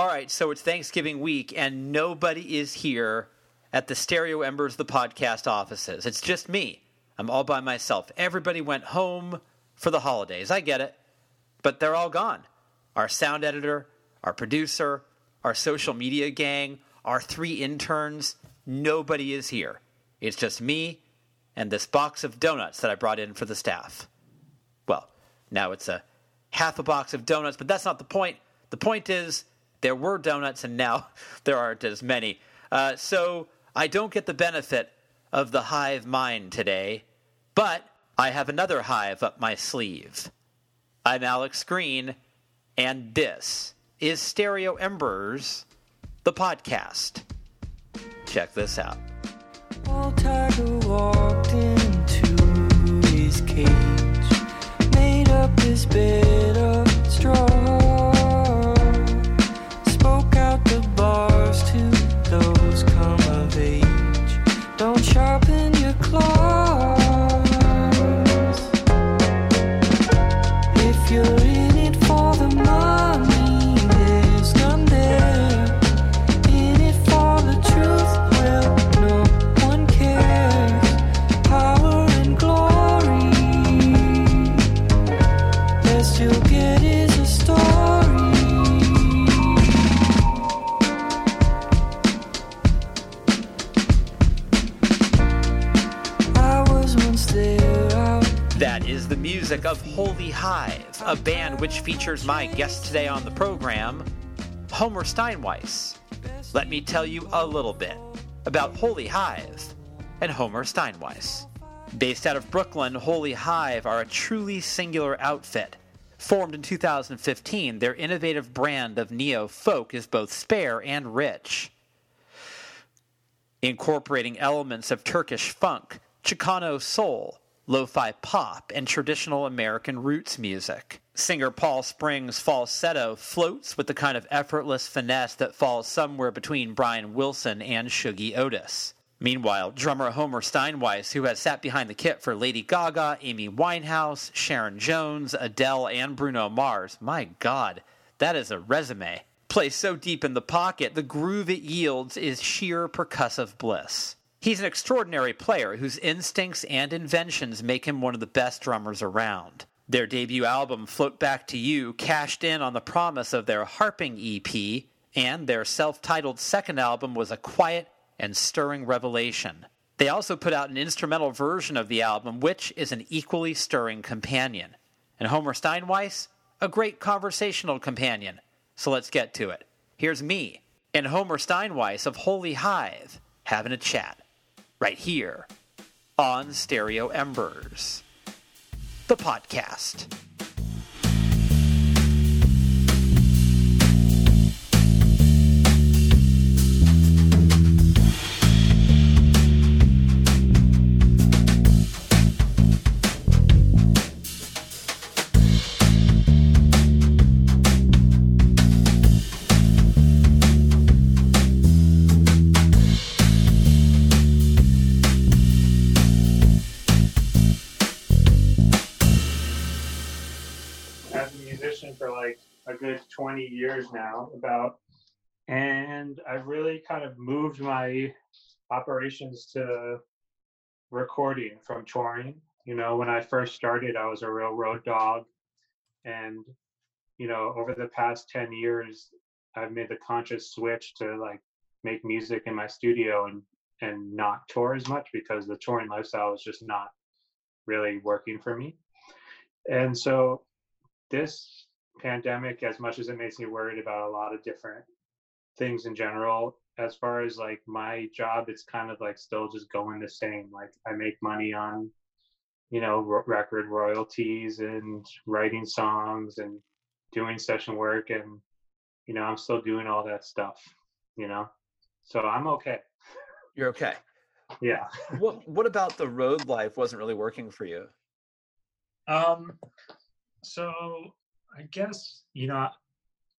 All right, so it's Thanksgiving week, and nobody is here at the Stereo Embers, the podcast offices. It's just me. I'm all by myself. Everybody went home for the holidays. I get it, but they're all gone. Our sound editor, our producer, our social media gang, our three interns, nobody is here. It's just me and this box of donuts that I brought in for the staff. Well, now it's a half a box of donuts, but that's not the point. The point is there were donuts and now there aren't as many. So I don't get the benefit of the hive mind today, but I have another hive up my sleeve. I'm Alex Green, and this is Stereo Embers, the podcast. Check this out. Old tiger walked into his cage, made up his bed of straw, spoke out the bars to those come of age. Don't sharpen your claws if you're in it for the money. The music of Holy Hive, a band which features my guest today on the program, Homer Steinweiss. Let me tell you a little bit about Holy Hive and Homer Steinweiss. Based out of Brooklyn, Holy Hive are a truly singular outfit. Formed in 2015, their innovative brand of neo-folk is both spare and rich, incorporating elements of Turkish funk, Chicano soul, lo-fi pop, and traditional American roots music. Singer Paul Springs' falsetto floats with the kind of effortless finesse that falls somewhere between Brian Wilson and Shuggy Otis. Meanwhile, drummer Homer Steinweiss, who has sat behind the kit for Lady Gaga, Amy Winehouse, Sharon Jones, Adele, and Bruno Mars, my God, that is a resume, plays so deep in the pocket, the groove it yields is sheer percussive bliss. He's an extraordinary player whose instincts and inventions make him one of the best drummers around. Their debut album, Float Back to You, cashed in on the promise of their harping EP, and their self-titled second album was a quiet and stirring revelation. They also put out an instrumental version of the album, which is an equally stirring companion. And Homer Steinweiss, a great conversational companion. So let's get to it. Here's me and Homer Steinweiss of Holy Hive having a chat. Right here on Stereo Embers, the podcast. Good 20 years now about, and I've really kind of moved my operations to recording from touring. You know, when I first started, I was a real road dog, and you know, over the past 10 years I've made the conscious switch to like make music in my studio and not tour as much, because the touring lifestyle is just not really working for me. And so this pandemic, as much as it makes me worried about a lot of different things in general, as far as like my job, it's kind of like still just going the same. Like I make money on, you know, record royalties and writing songs and doing session work, and you know, I'm still doing all that stuff, you know, so I'm okay. You're okay. Yeah. What about the road life wasn't really working for you? So I guess, you know,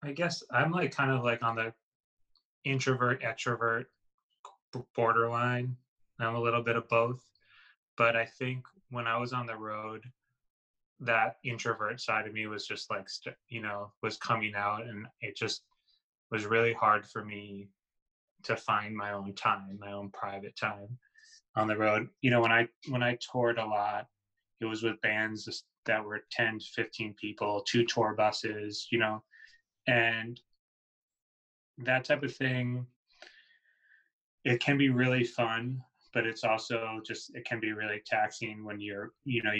I'm like kind of like on the introvert, extrovert borderline. I'm a little bit of both, but I think when I was on the road, that introvert side of me was just like, you know, was coming out, and it just was really hard for me to find my own time, my own private time on the road. You know, when I toured a lot, it was with bands that were 10 to 15 people, 2 tour buses, you know, and that type of thing. It can be really fun, but it's also just, it can be really taxing when you're, you know,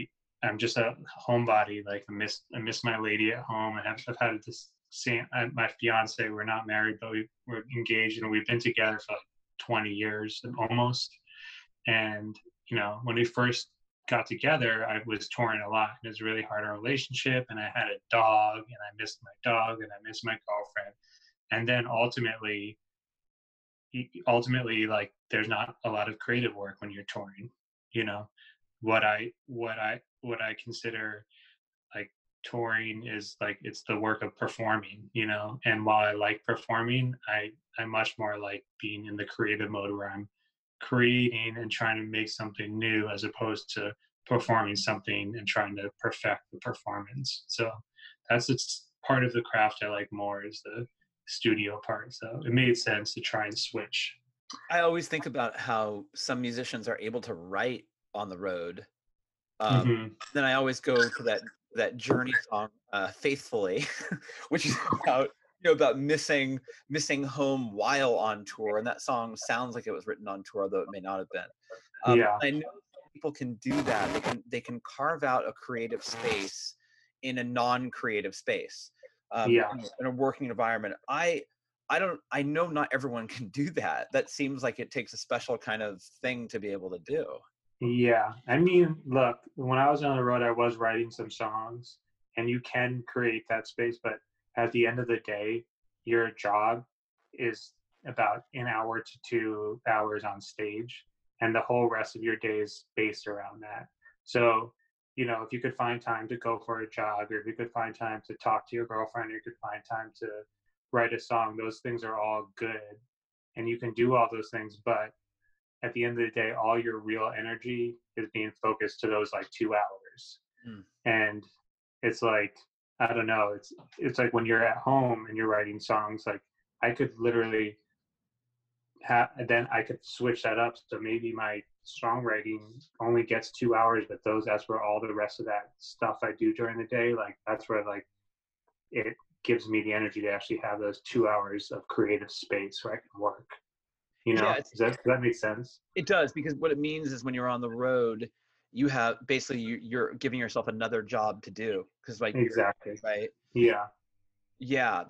I'm just a homebody. Like I miss my lady at home. I've had this same, my fiance, we're not married, but we're engaged, and we've been together for like 20 years almost. And, you know, when we first got together, I was touring a lot, and it was really hard, our relationship. And I had a dog, and I missed my dog, and I missed my girlfriend. And then ultimately, like, there's not a lot of creative work when you're touring. You know, what I consider like touring is like, it's the work of performing, you know. And while I like performing, I much more like being in the creative mode where I'm creating and trying to make something new, as opposed to performing something and trying to perfect the performance. So that's, it's part of the craft I like more, is the studio part. So it made sense to try and switch. I always think about how some musicians are able to write on the road. Then I always go to that Journey song, Faithfully, which is about, you know, about missing home while on tour. And that song sounds like it was written on tour, though it may not have been. Yeah. I know people can do that. They can carve out a creative space in a non-creative space. In a working environment. I know not everyone can do that. That seems like it takes a special kind of thing to be able to do. Yeah. I mean, look, when I was on the road, I was writing some songs, and you can create that space, but at the end of the day, your job is about an hour to 2 hours on stage, and the whole rest of your day is based around that. So, you know, if you could find time to go for a jog, or if you could find time to talk to your girlfriend, or you could find time to write a song, those things are all good, and you can do all those things. But at the end of the day, all your real energy is being focused to those like 2 hours. And it's like, I don't know, it's like when you're at home and you're writing songs, like I could literally then I could switch that up. So maybe my songwriting only gets 2 hours, but that's where all the rest of that stuff I do during the day, like that's where like it gives me the energy to actually have those 2 hours of creative space where I can work. You know, does that make sense? It does, because what it means is when you're on the road, you have basically you're giving yourself another job to do, because like exactly right. Yeah,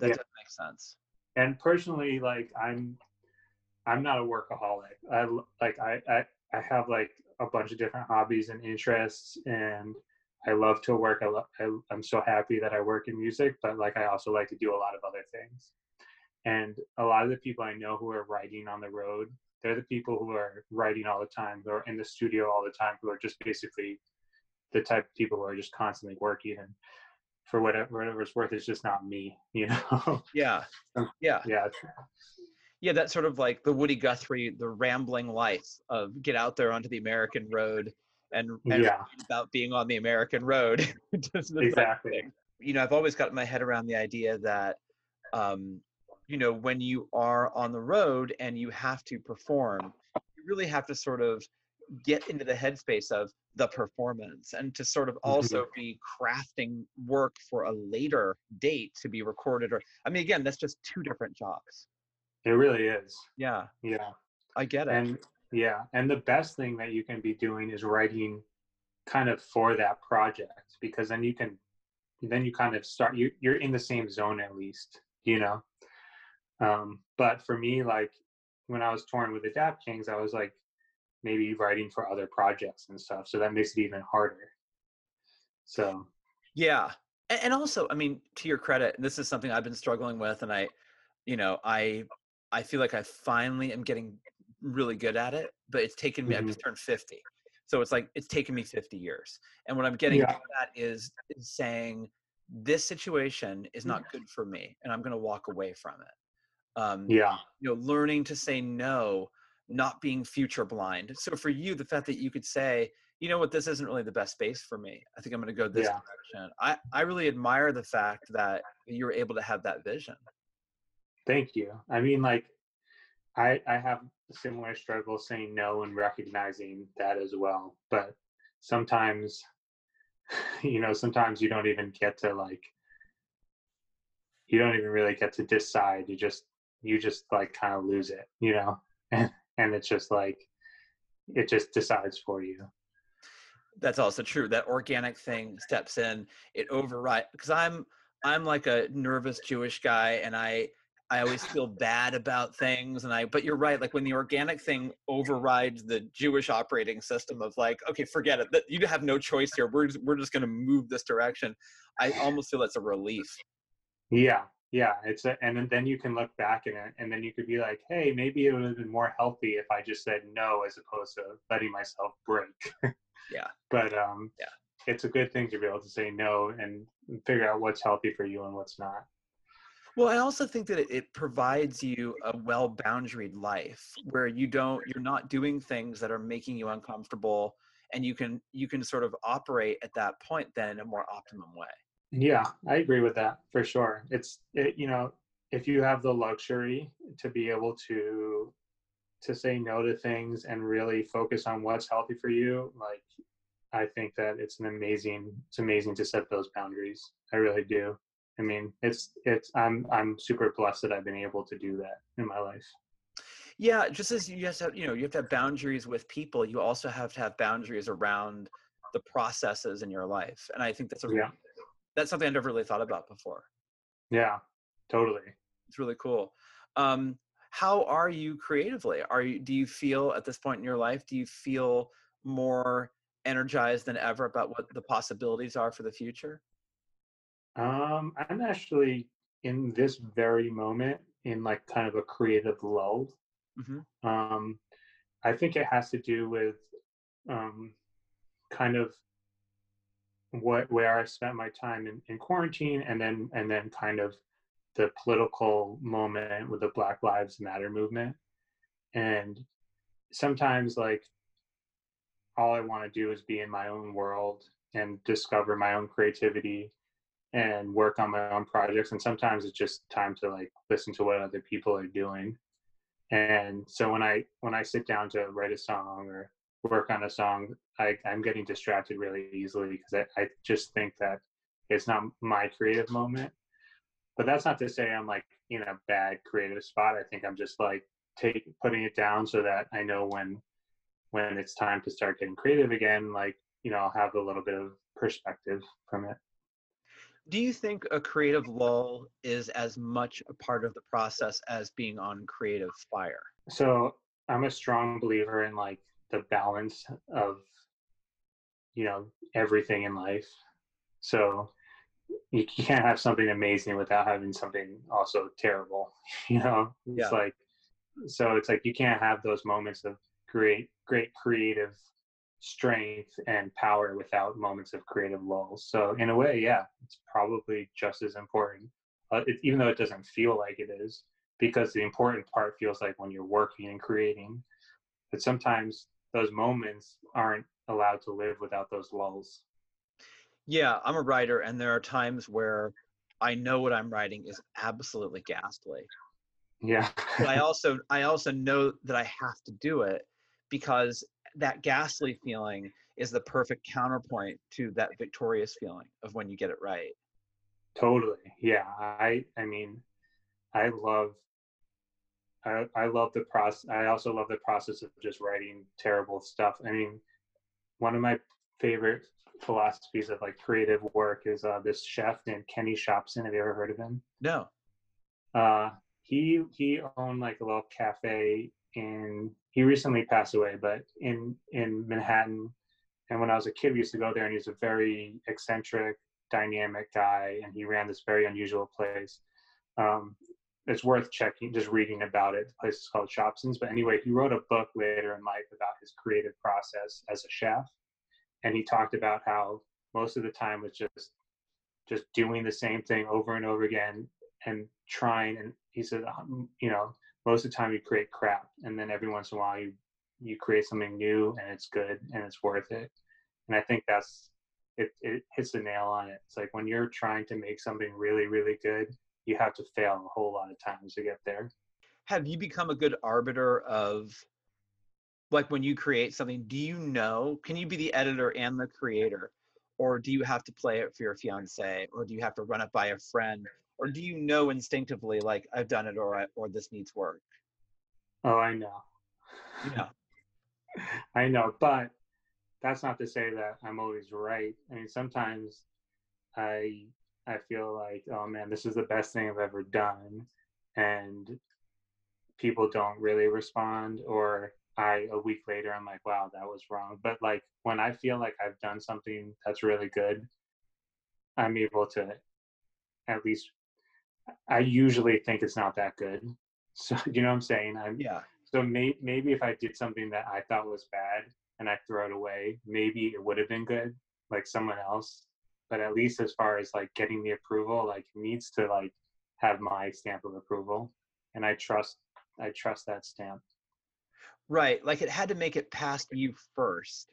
that does make sense. And personally, like I'm not a workaholic. I have like a bunch of different hobbies and interests, and I love to work. I'm so happy that I work in music, but like I also like to do a lot of other things. And a lot of the people I know who are writing on the road, they're the people who are writing all the time, who are in the studio all the time, who are just basically the type of people who are just constantly working. And for whatever it's worth, it's just not me, you know? Yeah. Yeah. Yeah, that's sort of like the Woody Guthrie, the rambling life of get out there onto the American road and about being on the American road. Exactly. You know, I've always got my head around the idea that, you know, when you are on the road and you have to perform, you really have to sort of get into the headspace of the performance, and to sort of also be crafting work for a later date to be recorded. Or, I mean, again, that's just two different jobs. It really is. Yeah. Yeah. I get it. And the best thing that you can be doing is writing kind of for that project, because then you kind of start, you're in the same zone at least, you know? But for me, like when I was touring with the Dap Kings, I was like maybe writing for other projects and stuff. So that makes it even harder. So. Yeah. And also, I mean, to your credit, this is something I've been struggling with, and I feel like I finally am getting really good at it, but it's taken me, I've just turned 50. So it's like, it's taken me 50 years. And what I'm getting at is saying, this situation is not good for me, and I'm going to walk away from it. You know, learning to say no, not being future blind. So for you, the fact that you could say, you know what, this isn't really the best space for me. I think I'm going to go this direction. I really admire the fact that you were able to have that vision. Thank you. I mean, like, I have a similar struggle saying no and recognizing that as well. But sometimes, you know, sometimes you don't even get to, like, you don't even really get to decide. You just like kind of lose it, you know, and it's just like, it just decides for you. That's also true. That organic thing steps in, it overrides, because I'm like a nervous Jewish guy, and I always feel bad about things. But you're right. Like, when the organic thing overrides the Jewish operating system of, like, okay, forget it. You have no choice here. We're just going to move this direction. I almost feel that's a relief. Yeah. Yeah. And then you can look back in it, and then you could be like, hey, maybe it would have been more healthy if I just said no, as opposed to letting myself break. Yeah. But yeah, it's a good thing to be able to say no and figure out what's healthy for you and what's not. Well, I also think that it provides you a well-boundaried life where you're not doing things that are making you uncomfortable, and you can sort of operate at that point then in a more optimum way. Yeah, I agree with that for sure. You know, if you have the luxury to be able to say no to things and really focus on what's healthy for you, like, I think that it's amazing to set those boundaries. I really do. I mean, I'm super blessed that I've been able to do that in my life. Yeah. Just as you have to have boundaries with people, you also have to have boundaries around the processes in your life. And I think that's something I never really thought about before. Yeah, totally. It's really cool. How are you creatively? Do you feel at this point in your life, do you feel more energized than ever about what the possibilities are for the future? I'm actually in this very moment in, like, kind of a creative lull. Mm-hmm. I think it has to do with kind of where I spent my time in quarantine, and then kind of the political moment with the Black Lives Matter movement. And sometimes, like, all I want to do is be in my own world and discover my own creativity and work on my own projects. And sometimes it's just time to, like, listen to what other people are doing. And so when I sit down to write a song or work on a song, I'm getting distracted really easily, because I just think that it's not my creative moment. But that's not to say I'm, like, in a bad creative spot. I think I'm just, like, putting it down so that I know when it's time to start getting creative again, like, you know, I'll have a little bit of perspective from it. Do you think a creative lull is as much a part of the process as being on creative fire? So I'm a strong believer in, like, the balance of, you know, everything in life. So you can't have something amazing without having something also terrible, you know? It's like, so it's like, you can't have those moments of great creative strength and power without moments of creative lulls. So in a way, yeah, it's probably just as important, even though it doesn't feel like it is, because the important part feels like when you're working and creating. But sometimes those moments aren't allowed to live without those lulls. Yeah, I'm a writer, and there are times where I know what I'm writing is absolutely ghastly. Yeah. But I also know that I have to do it, because that ghastly feeling is the perfect counterpoint to that victorious feeling of when you get it right. Totally. Yeah. I mean, I love the process. I also love the process of just writing terrible stuff. I mean, one of my favorite philosophies of, like, creative work is this chef named Kenny Shopsin. Have you ever heard of him? No. He owned, like, a little cafe he recently passed away, but in Manhattan. And when I was a kid, we used to go there, and he was a very eccentric, dynamic guy, and he ran this very unusual place. It's worth checking, just reading about it. The place is called Shopsins. But anyway, he wrote a book later in life about his creative process as a chef. And he talked about how most of the time was just doing the same thing over and over again and trying. And he said, you know, most of the time you create crap, and then every once in a while you create something new, and it's good, and it's worth it. And I think that's it hits the nail on it. It's like, when you're trying to make something really, really good, you have to fail a whole lot of times to get there. Have you become a good arbiter of, like, when you create something, do you know, can you be the editor and the creator? Or do you have to play it for your fiance? Or do you have to run it by a friend? Or do you know instinctively, like, I've done it, or this needs work? Oh, I know. Yeah. I know, but that's not to say that I'm always right. I mean, sometimes I feel like, oh man, this is the best thing I've ever done, and people don't really respond, or a week later I'm like, wow, that was wrong. But like, when I feel like I've done something that's really good, I'm able to, at least I usually think it's not that good. So, you know what I'm saying? Yeah. So maybe if I did something that I thought was bad and I throw it away, maybe it would have been good, like someone else. But at least as far as like getting the approval, like it needs to like have my stamp of approval. And I trust that stamp. Right. Like it had to make it past you first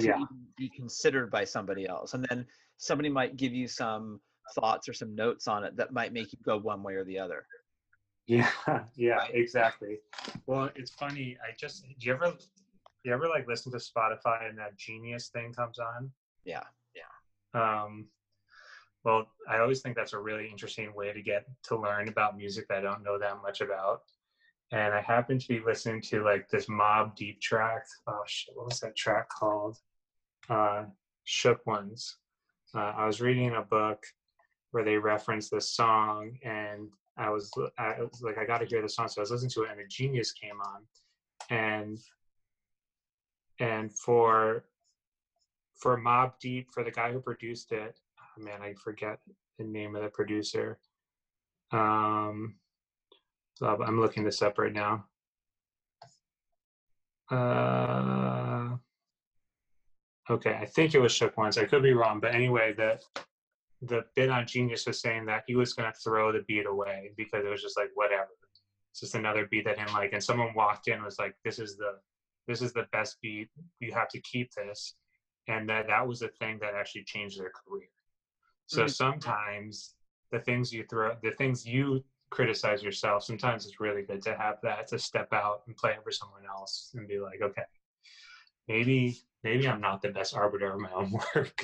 to be considered by somebody else. And then somebody might give you some thoughts or some notes on it that might make you go one way or the other. Yeah, right? Exactly. Well, it's funny. Do you ever like listen to Spotify and that Genius thing comes on? Yeah. Well, I always think that's a really interesting way to learn about music that I don't know that much about. And I happened to be listening to like this Mob Deep track. Oh shit, what was that track called? Shook Ones. I was reading a book where they referenced this song, and I was like, I got to hear the song. So I was listening to it, and a Genius came on, and for Mob Deep, for the guy who produced it, oh man, I forget the name of the producer. I'm looking this up right now. Okay, I think it was Shook Ones. I could be wrong, but anyway, the bit on Genius was saying that he was going to throw the beat away because it was just like, whatever. It's just another beat that him like, and someone walked in and was like, this is the best beat. You have to keep this. And that was the thing that actually changed their career. So sometimes the things you criticize yourself, sometimes it's really good to have that, to step out and play it for someone else and be like, okay, maybe I'm not the best arbiter of my own work.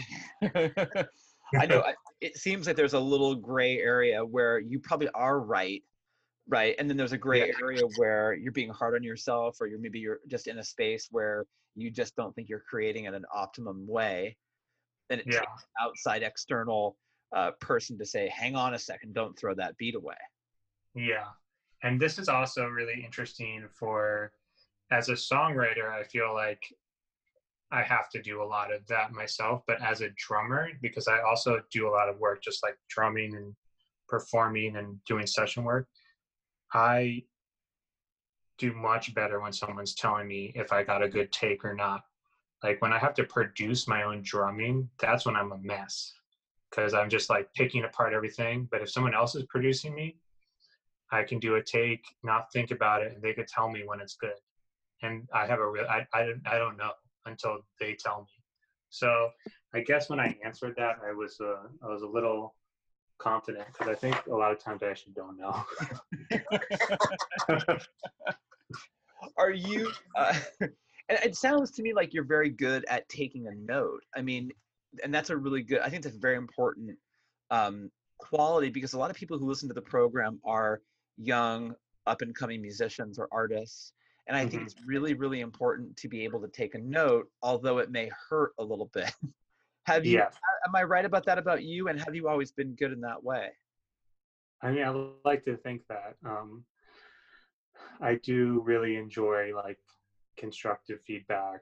I know. It seems like there's a little gray area where you probably are right? And then there's a gray area where you're being hard on yourself, or you're just in a space where you just don't think you're creating in an optimum way. And it takes an outside external person to say, hang on a second, don't throw that beat away. Yeah. And this is also really interesting for, as a songwriter, I feel like I have to do a lot of that myself, but as a drummer, because I also do a lot of work just like drumming and performing and doing session work, I do much better when someone's telling me if I got a good take or not. Like when I have to produce my own drumming, that's when I'm a mess, because I'm just like picking apart everything. But if someone else is producing me, I can do a take, not think about it, and they could tell me when it's good. And I have I don't know until they tell me. So I guess when I answered that, I was a little confident, because I think a lot of times I actually don't know. Are you? And it sounds to me like you're very good at taking a note. I mean, and that's a really good. I think that's a very important quality, because a lot of people who listen to the program are young, up and coming musicians or artists. And I think it's really, really important to be able to take a note, although it may hurt a little bit. Have you? Yeah. Am I right about that about you? And have you always been good in that way? I mean, I like to think that. I do really enjoy like constructive feedback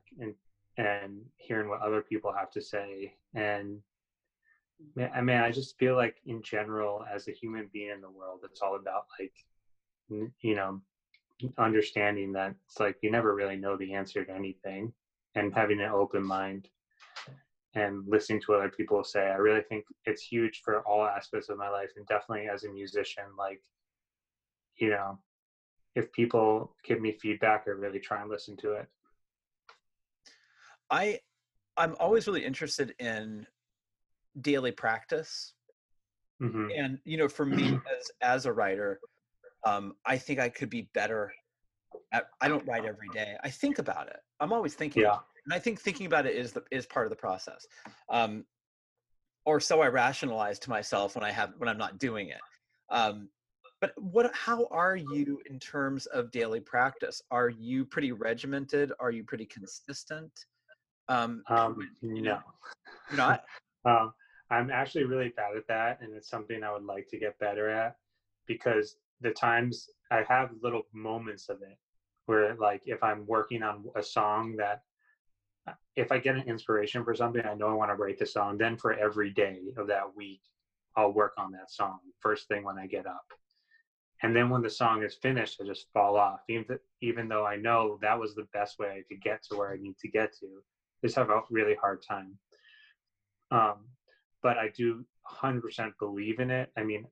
and hearing what other people have to say. And I mean, I just feel like in general, as a human being in the world, it's all about like, you know, understanding that it's like you never really know the answer to anything, and having an open mind and listening to what other people say. I really think it's huge for all aspects of my life, and definitely as a musician, like, you know, if people give me feedback, I really try and listen to it. I'm always really interested in daily practice Mm-hmm. And, you know, for me as a writer, I think I could be better at, I don't write every day. I think about it. I'm always thinking. Yeah. And I think thinking about it is part of the process. Or so I rationalize to myself when I'm not doing it. But how are you in terms of daily practice? Are you pretty regimented? Are you pretty consistent? No. You're not? I'm actually really bad at that, and it's something I would like to get better at, because the times I have little moments of it where, like, if I'm working on a song that if I get an inspiration for something, I know I want to write the song, then for every day of that week, I'll work on that song first thing when I get up. And then when the song is finished, I just fall off, even though I know that was the best way I could get to where I need to get to. I just have a really hard time. But I do 100% believe in it. I mean,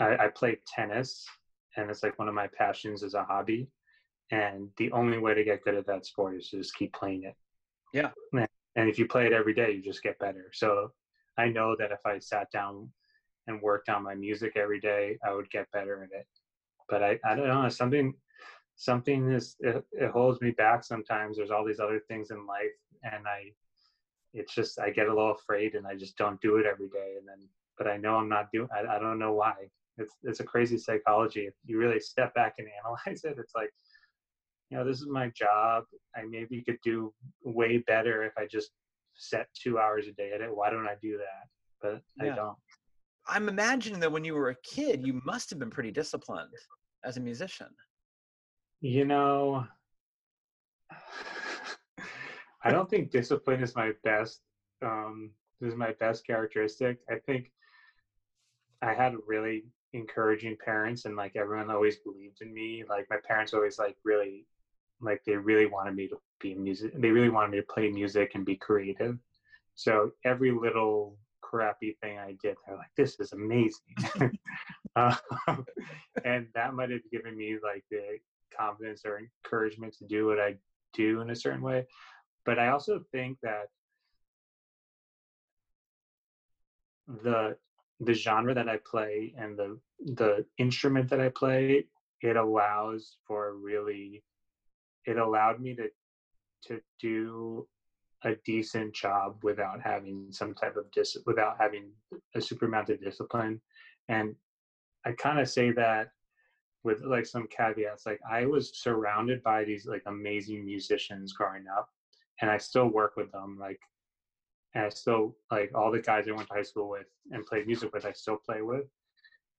I play tennis, and it's like one of my passions as a hobby. And the only way to get good at that sport is to just keep playing it. Yeah. And if you play it every day, you just get better. So I know that if I sat down and worked on my music every day, I would get better at it. But I don't know, something is, it holds me back sometimes. There's all these other things in life, and it's just, I get a little afraid, and I just don't do it every day. And then, but I know I'm not doing, I don't know why. It's a crazy psychology. If you really step back and analyze it, it's like, you know, this is my job. I maybe could do way better if I just set 2 hours a day at it. Why don't I do that? But yeah. I don't. I'm imagining that when you were a kid, you must have been pretty disciplined as a musician. You know, I don't think discipline is my best. Is my best characteristic. I think I had really encouraging parents, and like everyone always believed in me. Like my parents always they really wanted me to be music. They really wanted me to play music and be creative. So every little crappy thing I did, they're like, "This is amazing," and that might have given me like the confidence or encouragement to do what I do in a certain way. But I also think that the genre that I play and the instrument that I play, it allowed me to do a decent job without having some type of without having a super amount of discipline. And I kind of say that with like some caveats. Like I was surrounded by these like amazing musicians growing up. And I still work with them, and I still, all the guys I went to high school with and played music with, I still play with.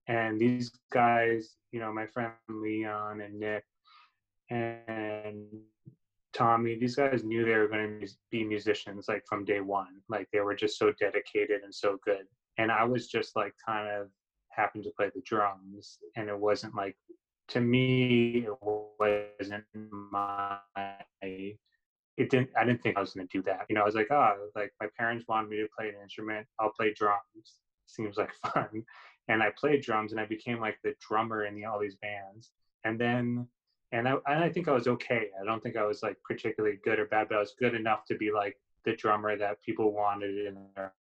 And these guys, you know, my friend Leon and Nick and Tommy, these guys knew they were going to be musicians, from day one. They were just so dedicated and so good. And I was just, kind of happened to play the drums. And it wasn't, to me, it wasn't I didn't think I was going to do that. You know, I was like, oh, my parents wanted me to play an instrument. I'll play drums. Seems like fun. And I played drums, and I became the drummer in all these bands. And then, and I think I was okay. I don't think I was particularly good or bad, but I was good enough to be the drummer that people wanted in their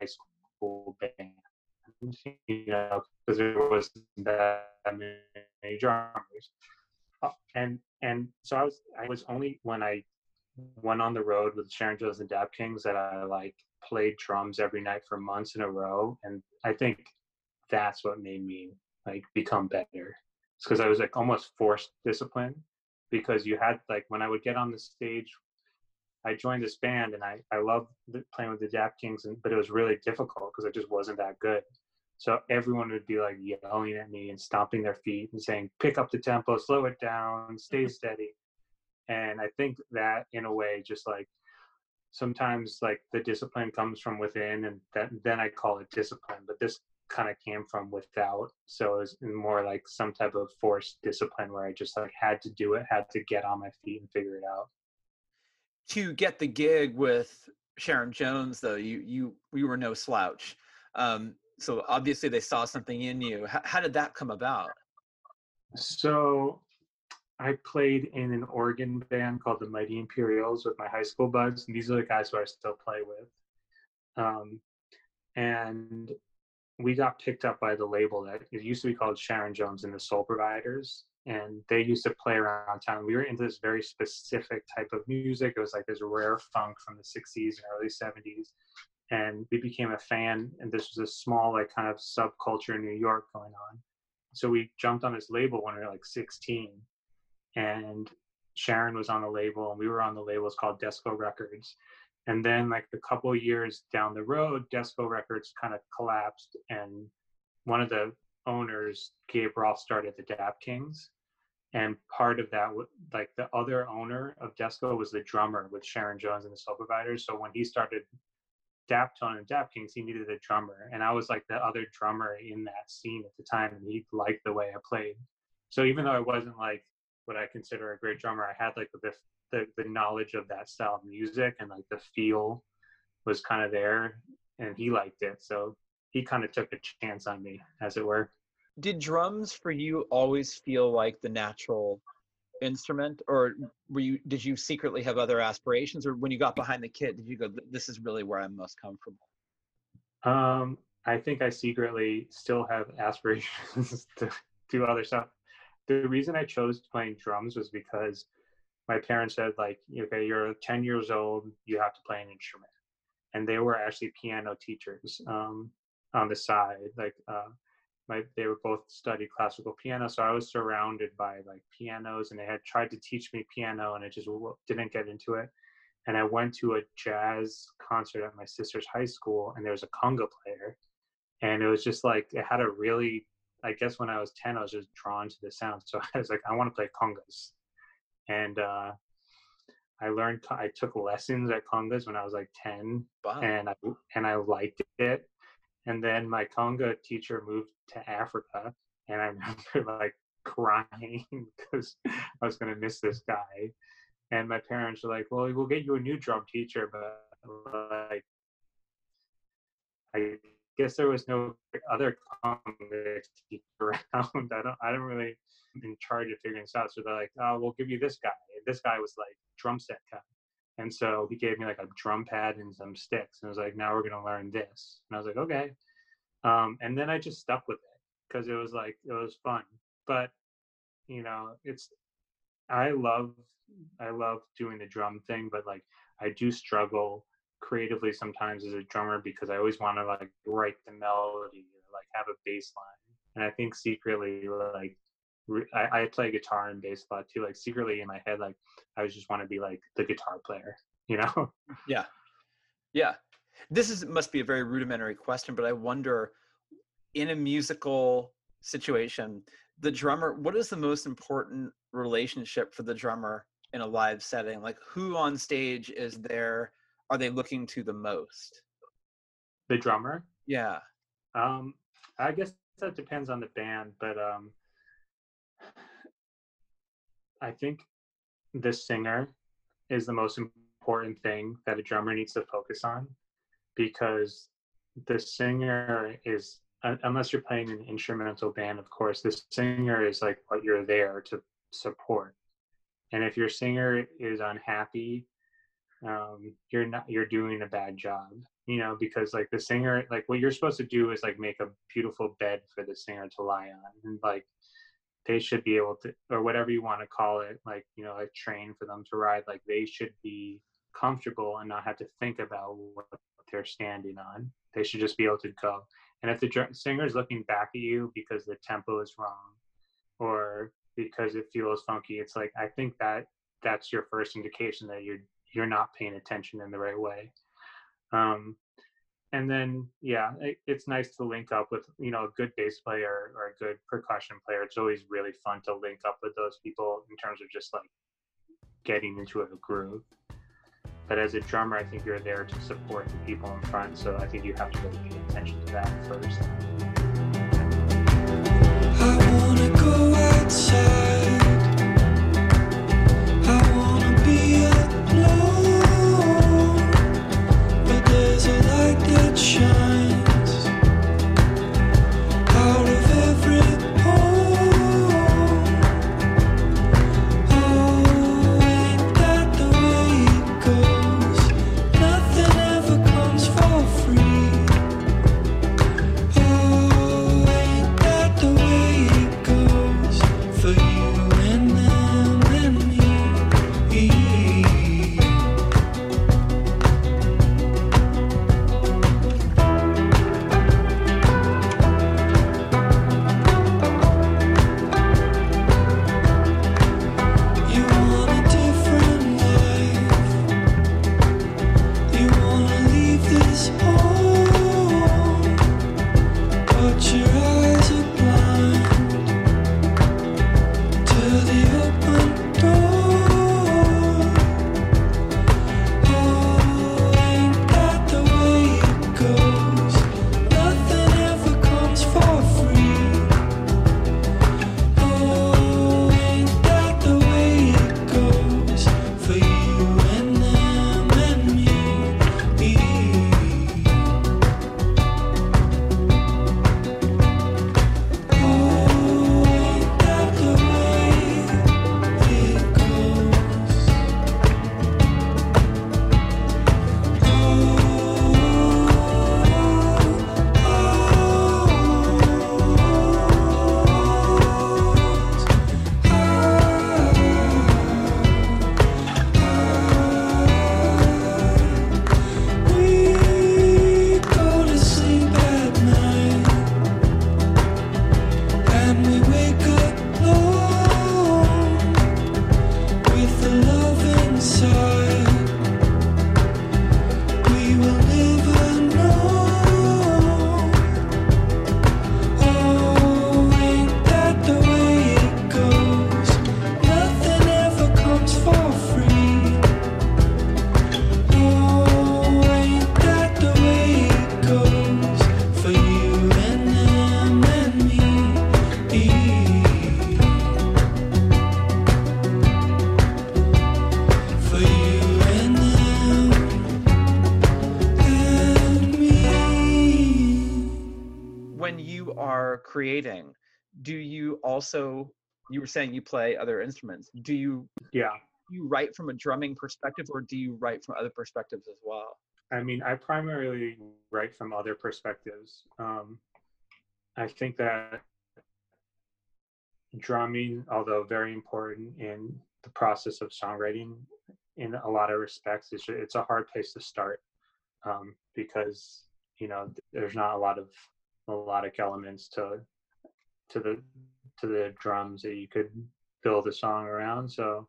high school band. You know, because there wasn't that many drummers. And so I was only when I went on the road with Sharon Jones and Dap Kings that I played drums every night for months in a row. And I think that's what made me become better. It's because I was almost forced discipline, because you had when I would get on the stage, I joined this band, and I loved playing with the Dap Kings, but it was really difficult because I just wasn't that good. So everyone would be yelling at me and stomping their feet and saying, pick up the tempo, slow it down, stay steady. And I think that in a way, just sometimes the discipline comes from within, and that, then I call it discipline, but this kind of came from without. So it was more some type of forced discipline where I just had to do it, had to get on my feet and figure it out. To get the gig with Sharon Jones, though, you were no slouch. So obviously they saw something in you. How did that come about? So I played in an Oregon band called the Mighty Imperials with my high school buds. And these are the guys who I still play with. And we got picked up by the label that it used to be called Sharon Jones and the Soul Providers. And they used to play around town. We were into this very specific type of music. It was like this rare funk from the 60s and early 70s. And we became a fan. And this was a small, like, kind of subculture in New York going on. So we jumped on this label when we were like 16. And Sharon was on the label and we were on the label. It's called Desco Records. And then, like, a couple of years down the road, Desco Records kind of collapsed. And one of the owners, Gabe Rolf, started the Dap Kings. And part of that, like, the other owner of Desco was the drummer with Sharon Jones and the Soul Providers. So when he started Dap Tone and Dap Kings, he needed a drummer. And I was, like, the other drummer in that scene at the time. And he liked the way I played. So even though I wasn't, like, what I consider a great drummer, I had, like, the knowledge of that style of music, and, like, the feel was kind of there, and he liked it. So he kind of took a chance on me, as it were. Did drums for you always feel like the natural instrument, or were you, did you secretly have other aspirations, or when you got behind the kit, did you go, this is really where I'm most comfortable? I think I secretly still have aspirations to do other stuff. The reason I chose playing drums was because my parents said, like, okay, you're 10 years old, you have to play an instrument. And they were actually piano teachers on the side. Like, they were both studied classical piano. So I was surrounded by, like, pianos, and they had tried to teach me piano and I just didn't get into it. And I went to a jazz concert at my sister's high school, and there was a conga player. And it was just like, it had a really, I guess when I was 10, I was just drawn to the sound. So I was like, I want to play congas. And I took lessons at congas when I was like 10. Wow. And I liked it. And then my conga teacher moved to Africa, and I remember, like, crying because I was going to miss this guy. And my parents were like, well, we'll get you a new drum teacher, but, like, I guess there was no other conga teacher around. I don't really in charge of figuring this out. So they're like, oh, we'll give you this guy. And this guy was, like, drum set guy. And so he gave me, like, a drum pad and some sticks. And I was like, now we're going to learn this. And I was like, okay. And then I just stuck with it because it was, like, it was fun. But, you know, I love doing the drum thing, but, like, I do struggle creatively sometimes as a drummer because I always want to, like, write the melody or, like, have a bass line. And I think secretly, like, I play guitar and bass a lot too. Like, secretly in my head, like, I just want to be, like, the guitar player, you know? Yeah. Yeah. This must be a very rudimentary question, but I wonder, in a musical situation, the drummer, what is the most important relationship for the drummer in a live setting? Like, who on stage are they looking to the most? The drummer? Yeah. I guess that depends on the band, but, I think the singer is the most important thing that a drummer needs to focus on, because the singer is, unless you're playing an instrumental band, of course, the singer is, like, what you're there to support. And if your singer is unhappy, you're doing a bad job, you know, because, like, the singer, like, what you're supposed to do is, like, make a beautiful bed for the singer to lie on, and, like, they should be able to, or whatever you want to call it, like, you know, a train for them to ride, like, they should be comfortable and not have to think about what they're standing on. They should just be able to go. And if the singer is looking back at you because the tempo is wrong or because it feels funky, it's like, I think that's your first indication that you're not paying attention in the right way. And then, yeah, it's nice to link up with, you know, a good bass player or a good percussion player. It's always really fun to link up with those people in terms of just, like, getting into a groove. But as a drummer, I think you're there to support the people in front. So I think you have to really pay attention to that first. I want to go outside. I want to be alone. But there's a light that shines out of every hole. Oh, ain't that the way it goes? Nothing ever comes for free. Oh, creating, do you also, you were saying you play other instruments, do you you write from a drumming perspective, or do you write from other perspectives as well? I mean, I primarily write from other perspectives. I think that drumming, although very important in the process of songwriting, in a lot of respects, it's a hard place to start, because you know there's not a lot of elements to the drums that you could build a song around. So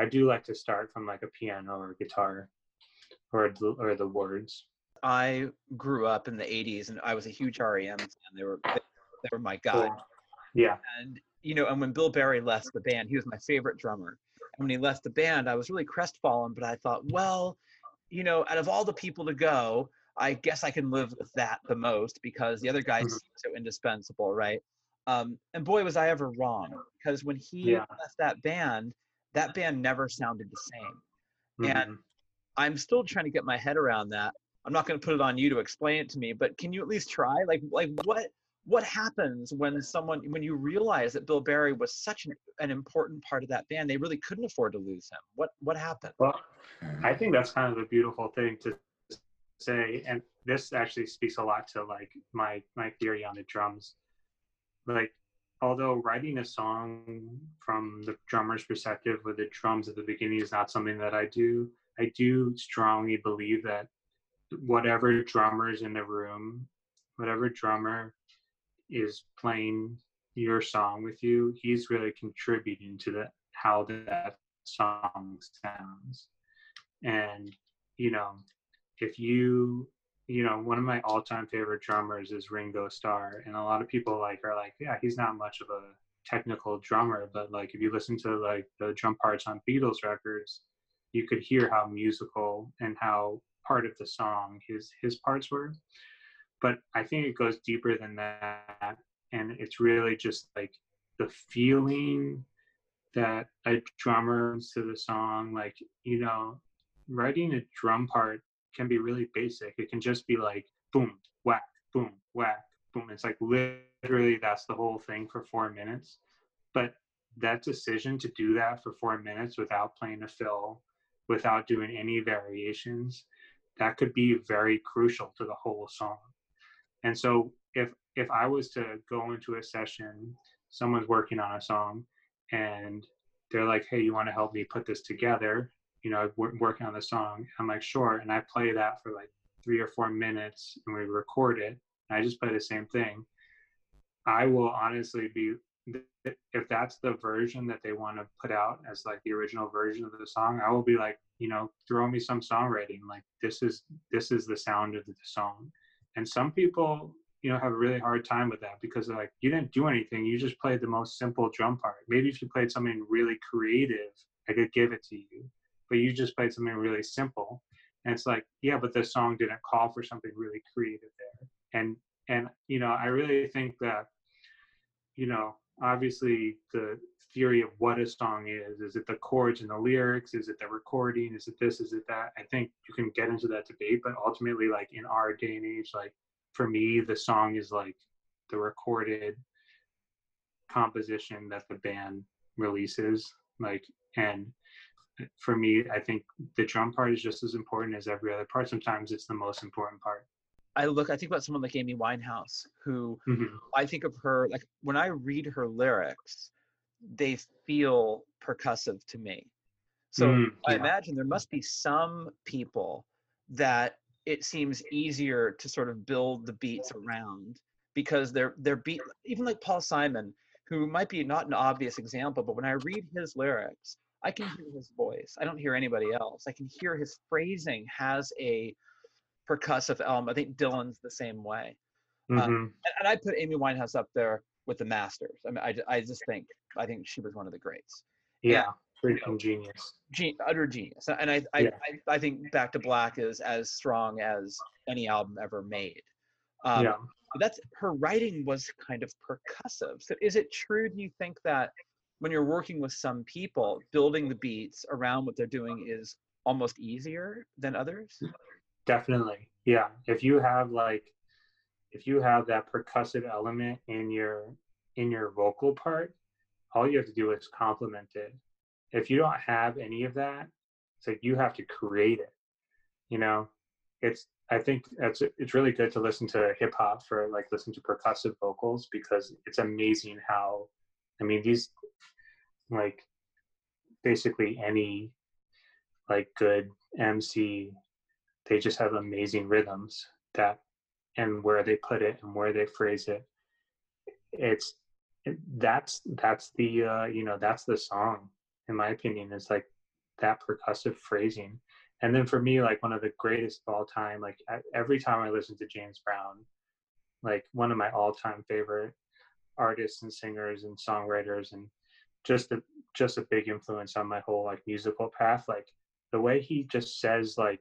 I do like to start from like a piano or a guitar or the words. I grew up in the 80s and I was a huge REM fan. They were my god. Yeah. And you know, and when Bill Berry left the band, he was my favorite drummer. And when he left the band, I was really crestfallen, but I thought, well, you know, out of all the people to go, I guess I can live with that the most because the other guys seem so indispensable, right? And boy, was I ever wrong, because when he left that band never sounded the same. Mm-hmm. And I'm still trying to get my head around that. I'm not going to put it on you to explain it to me, but can you at least try? Like what happens when you realize that Bill Berry was such an important part of that band? They really couldn't afford to lose him. What happened? Well, I think that's kind of a beautiful thing to say, and this actually speaks a lot to like my theory on the drums. Like, although writing a song from the drummer's perspective with the drums at the beginning is not something that I do strongly believe that whatever drummer is in the room, whatever drummer is playing your song with you, he's really contributing to how that song sounds. And, you know, if you know, one of my all-time favorite drummers is Ringo Starr, and a lot of people are like, yeah, he's not much of a technical drummer, but like if you listen to like the drum parts on Beatles records, you could hear how musical and how part of the song his parts were. But I think it goes deeper than that, and it's really just like the feeling that a drummer brings to the song. Like, you know, writing a drum part can be really basic. It can just be like boom, whack, boom, whack, boom. It's like literally that's the whole thing for 4 minutes. But that decision to do that for 4 minutes without playing a fill, without doing any variations, that could be very crucial to the whole song. And so if I was to go into a session, someone's working on a song and they're like, hey, you want to help me put this together? You know, we're working on the song. I'm like, sure. And I play that for like 3 or 4 minutes and we record it. And I just play the same thing. I will honestly be, if that's the version that they want to put out as like the original version of the song, I will be like, you know, throw me some songwriting. Like this is the sound of the song. And some people, you know, have a really hard time with that because they're like, you didn't do anything. You just played the most simple drum part. Maybe if you played something really creative, I could give it to you. But you just played something really simple. And it's like, yeah, but the song didn't call for something really creative there. And you know, I really think that, you know, obviously the theory of what a song is it the chords and the lyrics? Is it the recording? Is it this? Is it that? I think you can get into that debate, but ultimately, like in our day and age, like for me, the song is like the recorded composition that the band releases. Like, and for me, I think the drum part is just as important as every other part. Sometimes it's the most important part. I think about someone like Amy Winehouse, who I think of her, like when I read her lyrics, they feel percussive to me. So I imagine there must be some people that it seems easier to sort of build the beats around because they're beat, even like Paul Simon, who might be not an obvious example, but when I read his lyrics, I can hear his voice. I don't hear anybody else. I can hear his phrasing has a percussive element. I think Dylan's the same way. And I put Amy Winehouse up there with the masters. I mean, I think she was one of the greats. Yeah, pretty genius. Utter genius. And I think Back to Black is as strong as any album ever made. That's her writing was kind of percussive. So is it true, do you think, that when you're working with some people, building the beats around what they're doing is almost easier than others? Definitely. Yeah. If you have like if you have that percussive element in your vocal part, all you have to do is complement it. If you don't have any of that, it's like you have to create it. You know, it's, I think that's, it's really good to listen to hip hop for like, listen to percussive vocals, because it's amazing how, I mean, these like basically any like good MC, they just have amazing rhythms that, and where they put it and where they phrase it. It's, that's the, you know, that's the song, in my opinion, is like that percussive phrasing. And then for me, like one of the greatest of all time, like every time I listen to James Brown, like one of my all time favorite artists and singers and songwriters, and just a big influence on my whole like musical path. Like the way he just says like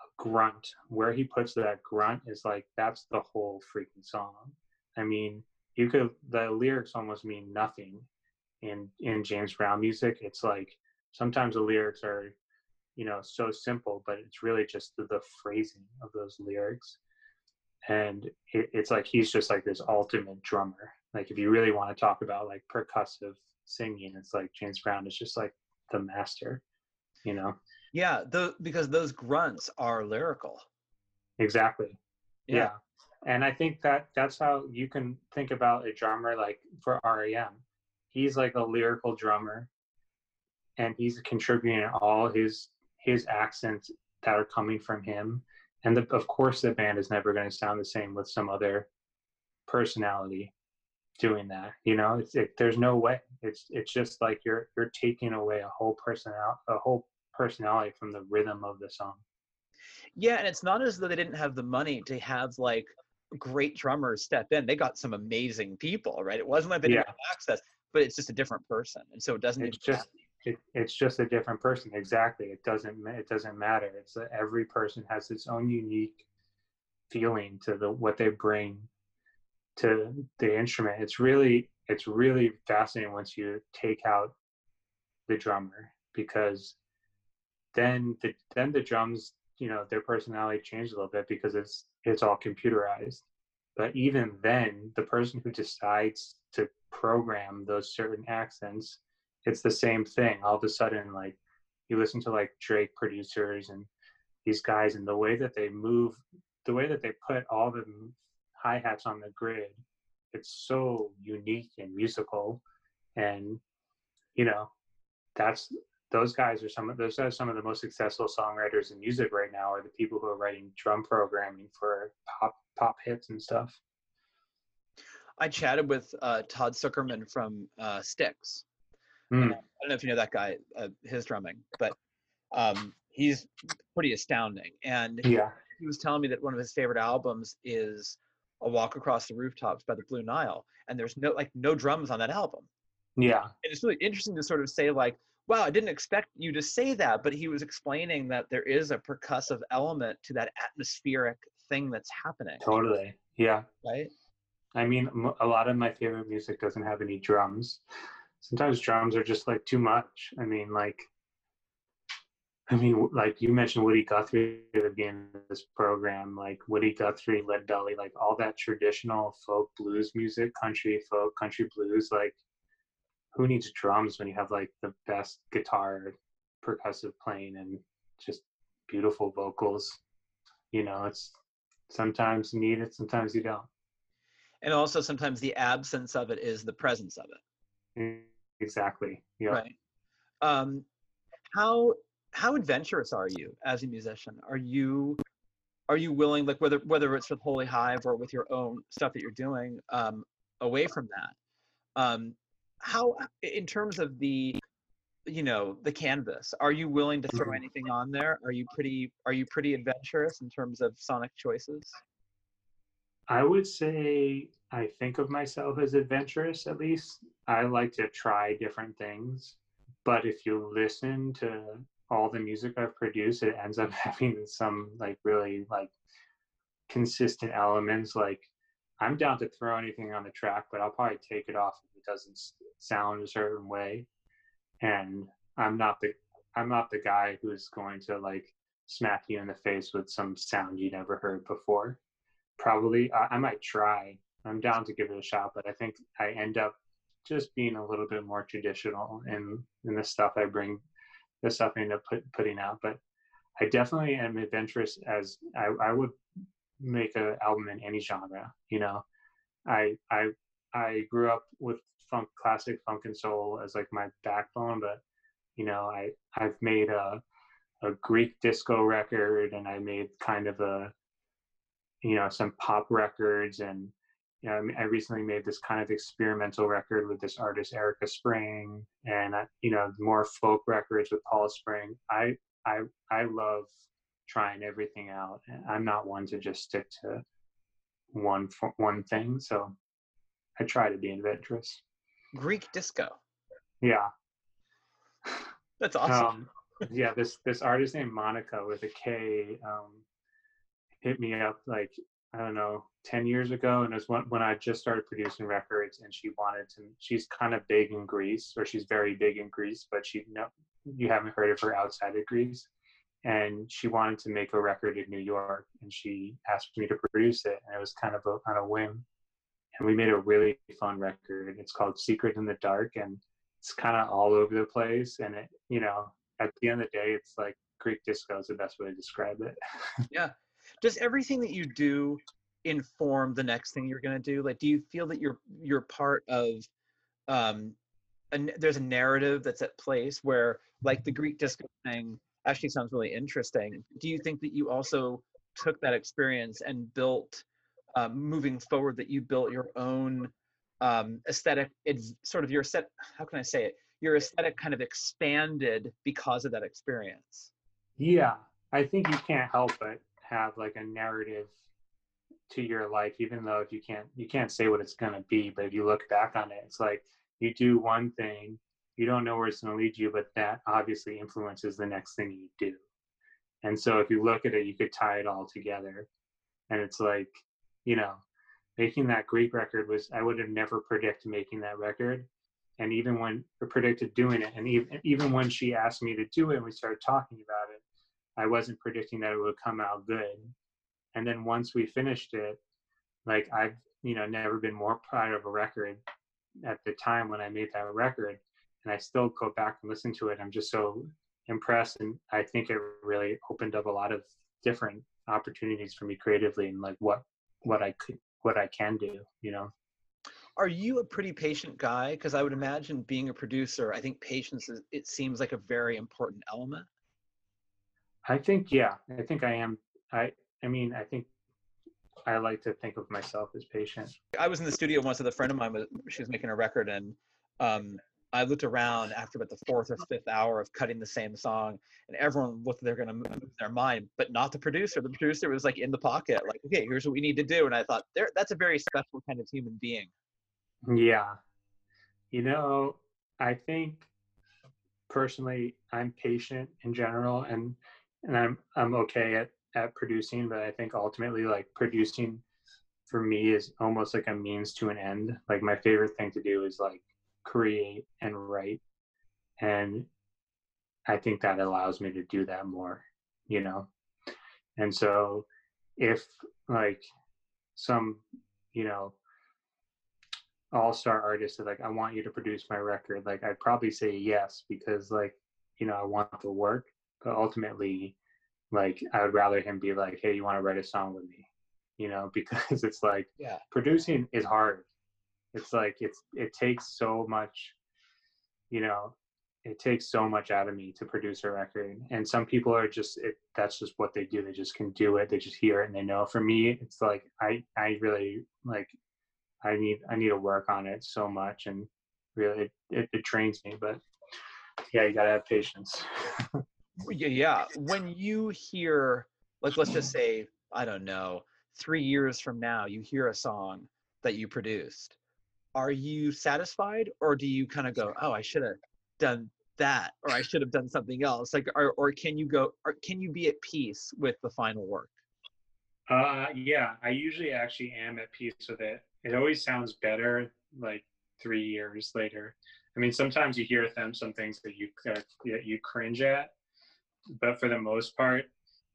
a grunt, where he puts that grunt is like, that's the whole freaking song. I mean, you could, the lyrics almost mean nothing in James Brown music. It's like, sometimes the lyrics are, you know, so simple, but it's really just the phrasing of those lyrics. And it's like, he's just like this ultimate drummer. Like if you really want to talk about like percussive singing, it's like James Brown is just like the master, you know? Yeah. Because those grunts are lyrical. Exactly. Yeah. And I think that that's how you can think about a drummer, like for R.E.M. He's like a lyrical drummer, and he's contributing all his accents that are coming from him. And of course the band is never going to sound the same with some other personality doing that. You know, there's no way. It's just like you're taking away a whole personality from the rhythm of the song. Yeah, and it's not as though they didn't have the money to have like great drummers step in. They got some amazing people, right? It wasn't like they didn't have access, but it's just a different person, and so it doesn't. It's just a different person. Exactly. It doesn't matter. It's every person has its own unique feeling to what they bring to the instrument. It's really fascinating once you take out the drummer, because then the drums, you know, their personality changed a little bit because it's all computerized. But even then, the person who decides to program those certain accents, it's the same thing. All of a sudden, like you listen to like Drake producers and these guys, and the way that they move, the way that they put all the hi-hats on the grid, it's so unique and musical. And, you know, those guys are some of the most successful songwriters in music right now, are the people who are writing drum programming for pop hits and stuff. I chatted with Todd Zuckerman from Styx. Mm. I don't know if you know that guy, his drumming, but he's pretty astounding. And he was telling me that one of his favorite albums is A Walk Across the Rooftops by the Blue Nile. And there's no drums on that album. Yeah. And it's really interesting to sort of say like, wow, I didn't expect you to say that, but he was explaining that there is a percussive element to that atmospheric thing that's happening. Totally. Yeah. Right? I mean, a lot of my favorite music doesn't have any drums. Sometimes drums are just like too much. I mean, like you mentioned Woody Guthrie at the beginning of this program, like Woody Guthrie, Lead Belly, like all that traditional folk blues music, country folk, country blues, like who needs drums when you have like the best guitar, percussive playing, and just beautiful vocals? You know, it's sometimes you need it, sometimes you don't. And also sometimes the absence of it is the presence of it. Exactly. Yeah. Right. How adventurous are you as a musician? Are you willing, like whether it's with Holy Hive or with your own stuff that you're doing, away from that? How, in terms of the, you know, the canvas, are you willing to throw anything on there? Are you pretty adventurous in terms of sonic choices? I would say I think of myself as adventurous, at least. I like to try different things, but if you listen to all the music I've produced, it ends up having some like really like consistent elements. Like I'm down to throw anything on the track, but I'll probably take it off if it doesn't sound a certain way. And I'm not the guy who's going to like smack you in the face with some sound you never heard before. probably. I might try. I'm down to give it a shot, but I think I end up just being a little bit more traditional in the stuff I bring, the stuff I end up putting out. But I definitely am adventurous, as I would make an album in any genre. You know, I grew up with funk, classic funk and soul as like my backbone, but you know, I've made a Greek disco record, and I made kind of a, you know, some pop records, and you know, I recently made this kind of experimental record with this artist Erica Spring, and you know, more folk records with Paul Spring. I love trying everything out. I'm not one to just stick to one thing, so I try to be adventurous. Greek disco. Yeah, that's awesome. Yeah, this artist named Monica with a K hit me up, like, I don't know, 10 years ago, and it was when I just started producing records, and she wanted to, she's kind of big in Greece, or she's very big in Greece, but she, no, you haven't heard of her outside of Greece, and she wanted to make a record in New York, and she asked me to produce it, and it was kind of on a whim, and we made a really fun record. It's called Secret in the Dark, and it's kind of all over the place, and it, you know, at the end of the day, it's like Greek disco is the best way to describe it. Yeah. Does everything that you do inform the next thing you're going to do? Like, do you feel that you're part of, there's a narrative that's at place where, like, the Greek disco thing actually sounds really interesting. Do you think that you also took that experience and built, moving forward, that you built your own aesthetic, it's sort of your set, how can I say it? Your aesthetic kind of expanded because of that experience. Yeah, I think you can't help but have like a narrative to your life, even though if you can't say what it's going to be, but if you look back on it, it's like you do one thing, you don't know where it's going to lead you, but that obviously influences the next thing you do. And so if you look at it, you could tie it all together. And it's like, you know, making that Greek record was, I would have never predicted making that record. And even when I predicted doing it, and even when she asked me to do it and we started talking about it, I wasn't predicting that it would come out good. And then once we finished it, like, I've, you know, never been more proud of a record at the time when I made that record. And I still go back and listen to it. I'm just so impressed. And I think it really opened up a lot of different opportunities for me creatively, and like what I can do, you know? Are you a pretty patient guy? Because I would imagine being a producer, I think patience is, it seems like a very important element. I think, yeah, I think I am. I mean, I think I like to think of myself as patient. I was in the studio once with a friend of mine, she was making a record, and I looked around after about the fourth or fifth hour of cutting the same song, and everyone looked, they're going to move their mind, but not the producer. The producer was like in the pocket, like, okay, here's what we need to do. And I thought, that's a very special kind of human being. Yeah. You know, I think personally, I'm patient in general, and I'm okay at producing, but I think ultimately, like, producing for me is almost like a means to an end. Like, my favorite thing to do is like create and write, and I think that allows me to do that more, you know. And so if like some, you know, all-star artist is like, I want you to produce my record, like, I'd probably say yes, because, like, you know, I want the work, but ultimately, like, I would rather him be like, hey, you want to write a song with me, you know, because it's like, yeah, producing is hard. It's like, it takes so much, you know, it takes so much out of me to produce a record. And some people are just, that's just what they do. They just can do it. They just hear it and they know. For me, it's like, I really, like, I need to work on it so much, and really it trains me. But yeah, you gotta have patience. Yeah. When you hear, like, let's just say, I don't know, 3 years from now, you hear a song that you produced, are you satisfied, or do you kind of go, oh, I should have done that, or I should have done something else? Like, or can you go, or can you be at peace with the final work? Yeah, I usually actually am at peace with it. It always sounds better like 3 years later. I mean, sometimes you hear some things that you cringe at, but for the most part,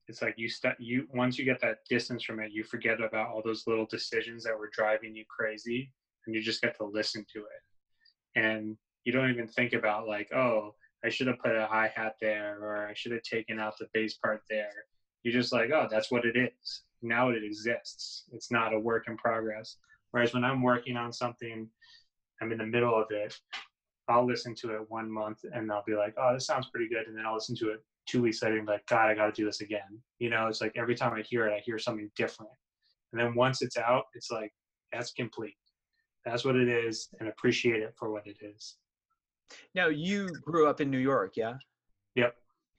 It's like you once you get that distance from it, you forget about all those little decisions that were driving you crazy, and you just get to listen to it. And you don't even think about like, oh, I should have put a hi-hat there, or I should have taken out the bass part there. You're just like, oh, that's what it is. Now it exists. It's not a work in progress. Whereas when I'm working on something, I'm in the middle of it, I'll listen to it 1 month and I'll be like, oh, this sounds pretty good. And then I'll listen to it 2 weeks later and be like, God, I got to do this again. You know, it's like every time I hear something different. And then once it's out, it's like, that's complete. That's what it is, and appreciate it for what it is. Now, you grew up in New York, yeah? Yep.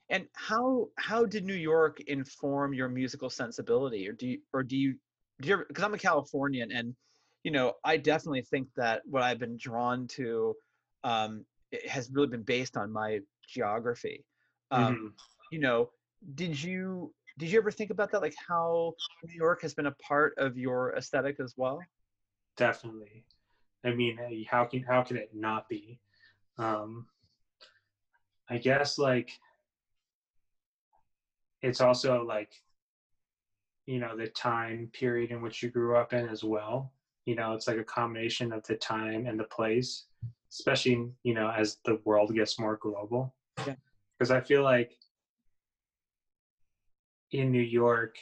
And how did New York inform your musical sensibility, or do you, because I'm a Californian, and you know, I definitely think that what I've been drawn to it has really been based on my geography. You know, did you ever think about that, like how New York has been a part of your aesthetic as well? Definitely. I mean, how can it not be? I guess like it's also like, you know, the time period in which you grew up in as well. You know, it's like a combination of the time and the place, especially, you know, as the world gets more global. Yeah. Because I feel like in New York,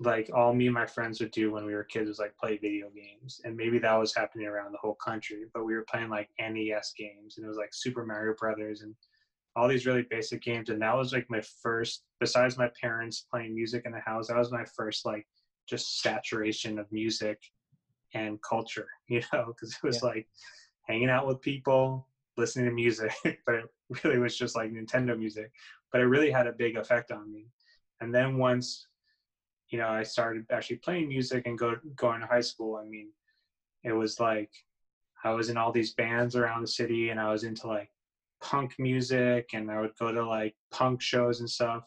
like all me and my friends would do when we were kids was like play video games. And maybe that was happening around the whole country, but we were playing like NES games, and it was like Super Mario Brothers and all these really basic games. And that was like my first, besides my parents playing music in the house, that was my first like just saturation of music and culture, you know, because it was like hanging out with people, listening to music, but it really was just like Nintendo music. But it really had a big effect on me. And then once, you know, I started actually playing music and going to high school, I mean, it was like I was in all these bands around the city, and I was into like punk music, and I would go to like punk shows and stuff.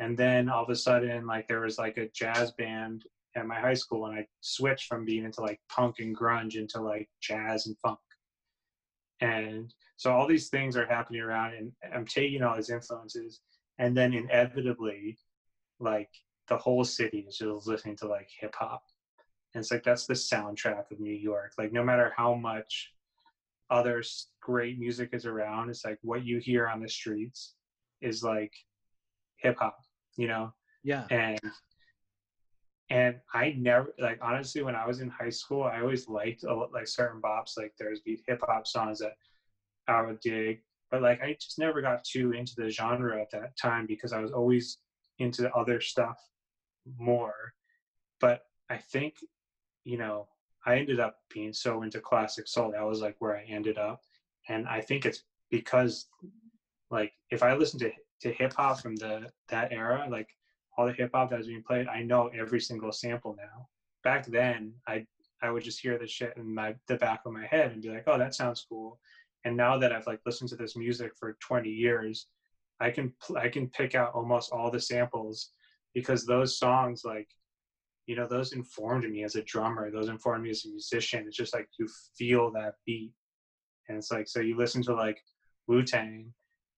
And then all of a sudden, like there was like a jazz band at my high school, and I switched from being into like punk and grunge into like jazz and funk. And so all these things are happening around, and I'm taking all these influences, and then inevitably, like the whole city is just listening to like hip hop. And it's like, that's the soundtrack of New York. Like no matter how much other great music is around, it's like what you hear on the streets is like hip hop, you know? Yeah. And I never, like, honestly, when I was in high school, I always liked like certain bops, like there's these hip hop songs that I would dig, but like, I just never got too into the genre at that time because I was always into the other stuff more. But I think, you know, I ended up being so into classic soul. That was like where I ended up. And I think it's because like, if I listen to hip hop from that era, like, all the hip hop that was being played, I know every single sample now. Back then, I would just hear the shit in the back of my head and be like, oh, that sounds cool. And now that I've like listened to this music for 20 years, I can pick out almost all the samples, because those songs, like, you know, those informed me as a drummer, those informed me as a musician. It's just like you feel that beat, and it's like, so you listen to like Wu-Tang,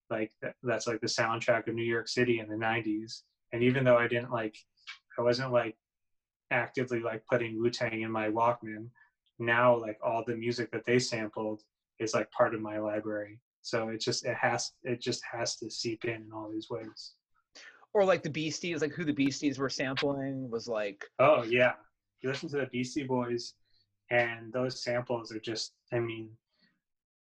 like that's like the soundtrack of New York City in the 90s. And even though I wasn't like actively like putting Wu-Tang in my Walkman, now like all the music that they sampled is like part of my library. So it just has to seep in all these ways. Or like the Beasties, like who the Beasties were sampling was like. Oh yeah, you listen to the Beastie Boys, and those samples are just, I mean,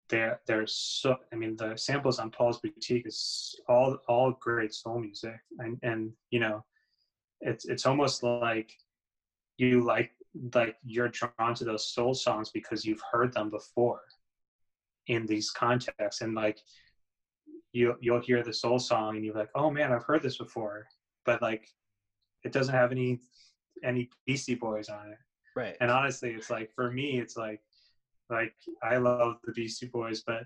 they're so, I mean, the samples on Paul's Boutique is all great soul music, and you know, it's almost like you like you're drawn to those soul songs because you've heard them before in these contexts, and like you'll hear the soul song and you're like, oh man, I've heard this before, but like it doesn't have any Beastie Boys on it, right? And honestly, it's like for me, it's like. Like, I love the Beastie Boys, but,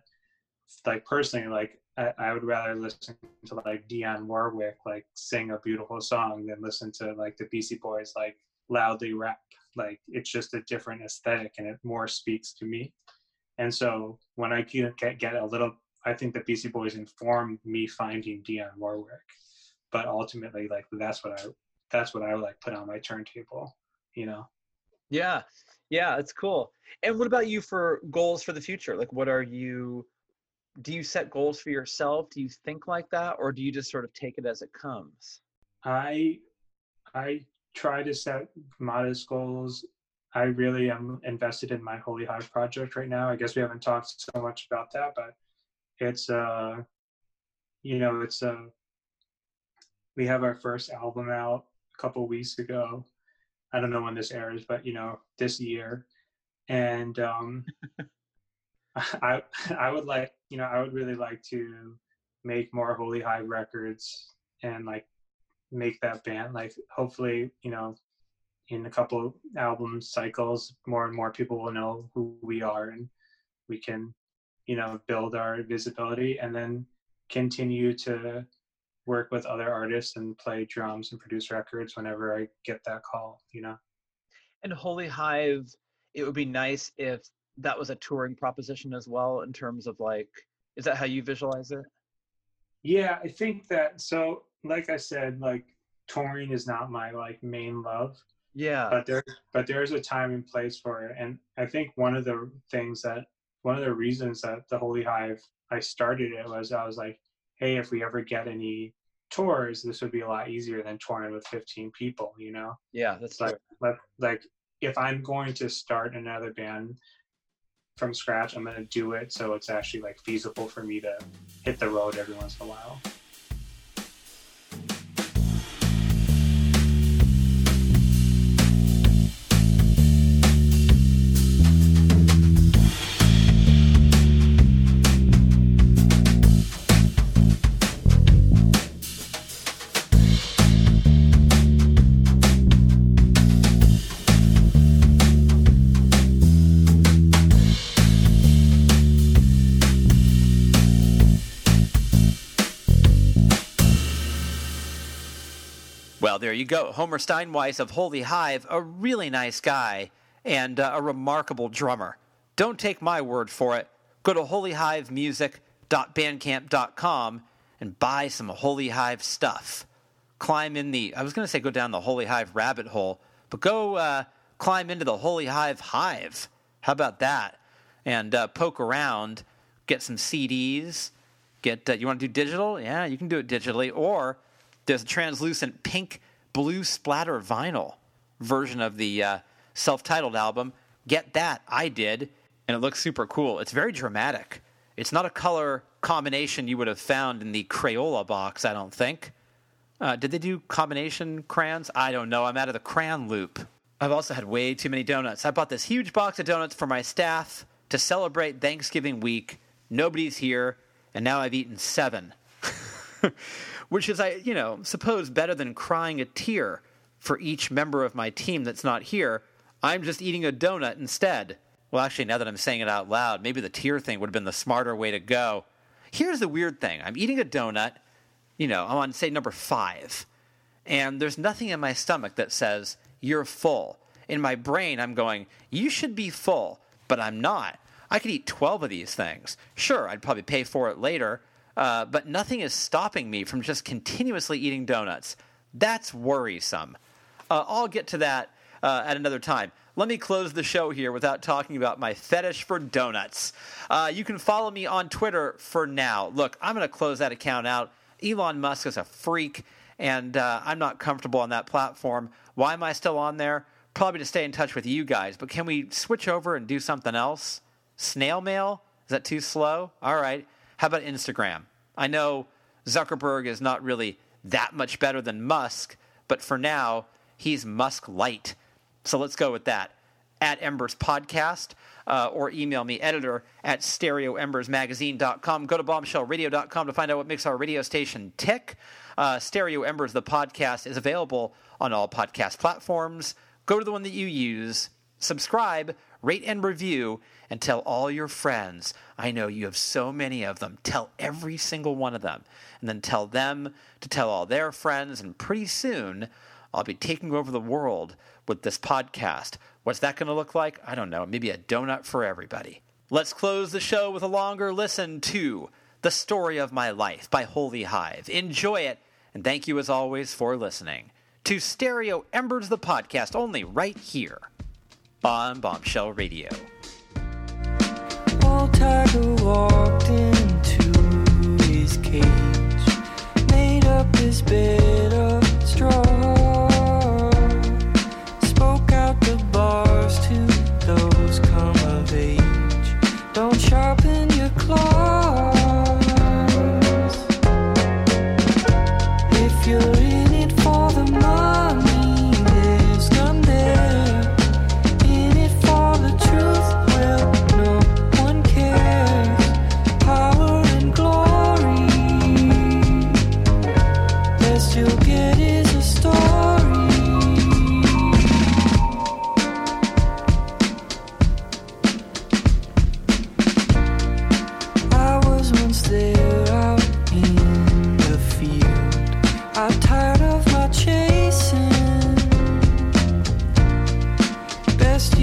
like, personally, like, I would rather listen to, like, Dionne Warwick, like, sing a beautiful song than listen to, like, the Beastie Boys, like, loudly rap. Like, it's just a different aesthetic, and it more speaks to me. And so when I get I think the Beastie Boys informed me finding Dionne Warwick. But ultimately, like, that's what I would like put on my turntable, you know? Yeah. Yeah. It's cool. And what about you for goals for the future? Like, what are you, do you set goals for yourself? Do you think like that? Or do you just sort of take it as it comes? I try to set modest goals. I really am invested in my Holy Hive project right now. I guess we haven't talked so much about that, but it's, you know, it's, we have our first album out a couple weeks ago. I don't know when this airs, but, you know, this year. And I would like, you know, I would really like to make more Holy Hive records and, like, make that band. Like, hopefully, you know, in a couple album cycles, more and more people will know who we are, and we can, you know, build our visibility and then continue to work with other artists and play drums and produce records whenever I get that call, you know? And Holy Hive, it would be nice if that was a touring proposition as well, in terms of, like, is that how you visualize it? Yeah, I think that, so like I said, like, touring is not my, like, main love. Yeah. But there's a time and place for it. And I think one of the reasons that the Holy Hive, I started it was, I was like, hey, if we ever get any tours, this would be a lot easier than touring with 15 people, you know? Yeah, that's like if I'm going to start another band from scratch, I'm going to do it so it's actually, like, feasible for me to hit the road every once in a while. Well, there you go. Homer Steinweiss of Holy Hive, a really nice guy and a remarkable drummer. Don't take my word for it. Go to holyhivemusic.bandcamp.com and buy some Holy Hive stuff. Climb in the, I was going to say go down the Holy Hive rabbit hole, but go climb into the Holy Hive hive. How about that? And poke around, get some CDs. You want to do digital? Yeah, you can do it digitally, or there's a translucent pink blue splatter vinyl version of the self-titled album. Get that. I did. And it looks super cool. It's very dramatic. It's not a color combination you would have found in the Crayola box, I don't think. Did they do combination crayons? I don't know. I'm out of the crayon loop. I've also had way too many donuts. I bought this huge box of donuts for my staff to celebrate Thanksgiving week. Nobody's here. And now I've eaten 7. Which is, I suppose better than crying a tear for each member of my team that's not here. I'm just eating a donut instead. Well, actually, now that I'm saying it out loud, maybe the tear thing would have been the smarter way to go. Here's the weird thing. I'm eating a donut. You know, I'm on, say, number 5. And there's nothing in my stomach that says, you're full. In my brain, I'm going, you should be full, but I'm not. I could eat 12 of these things. Sure, I'd probably pay for it later. But nothing is stopping me from just continuously eating donuts. That's worrisome. I'll get to that at another time. Let me close the show here without talking about my fetish for donuts. You can follow me on Twitter for now. Look, I'm going to close that account out. Elon Musk is a freak, and I'm not comfortable on that platform. Why am I still on there? Probably to stay in touch with you guys. But can we switch over and do something else? Snail mail? Is that too slow? All right. How about Instagram? I know Zuckerberg is not really that much better than Musk, but for now, he's Musk light. So let's go with that. @EmbersPodcast, or email me, editor@stereoembersmagazine.com. Go to bombshellradio.com to find out what makes our radio station tick. Stereo Embers, the podcast, is available on all podcast platforms. Go to the one that you use. Subscribe, rate and review, and tell all your friends. I know you have so many of them. Tell every single one of them. And then tell them to tell all their friends. And pretty soon, I'll be taking over the world with this podcast. What's that going to look like? I don't know. Maybe a donut for everybody. Let's close the show with a longer listen to The Story of My Life by Holy Hive. Enjoy it, And thank you, as always, for listening to Stereo Embers, the podcast, only right here on Bombshell Radio. Old Tiger walked into his cage, made up his bed of straw, spoke out the bars to those come of age. Don't sharpen your claws. Best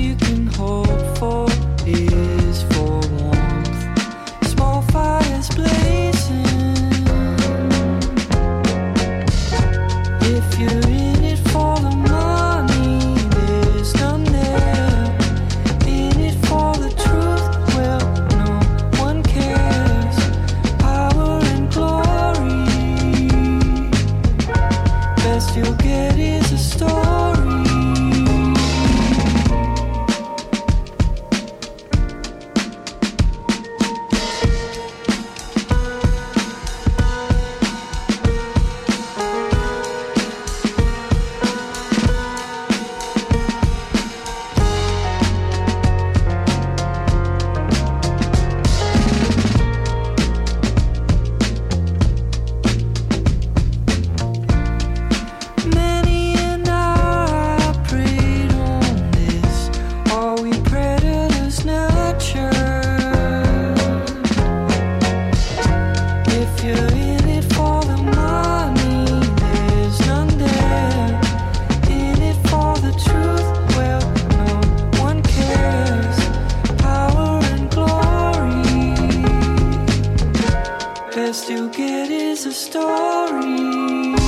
you get is a story.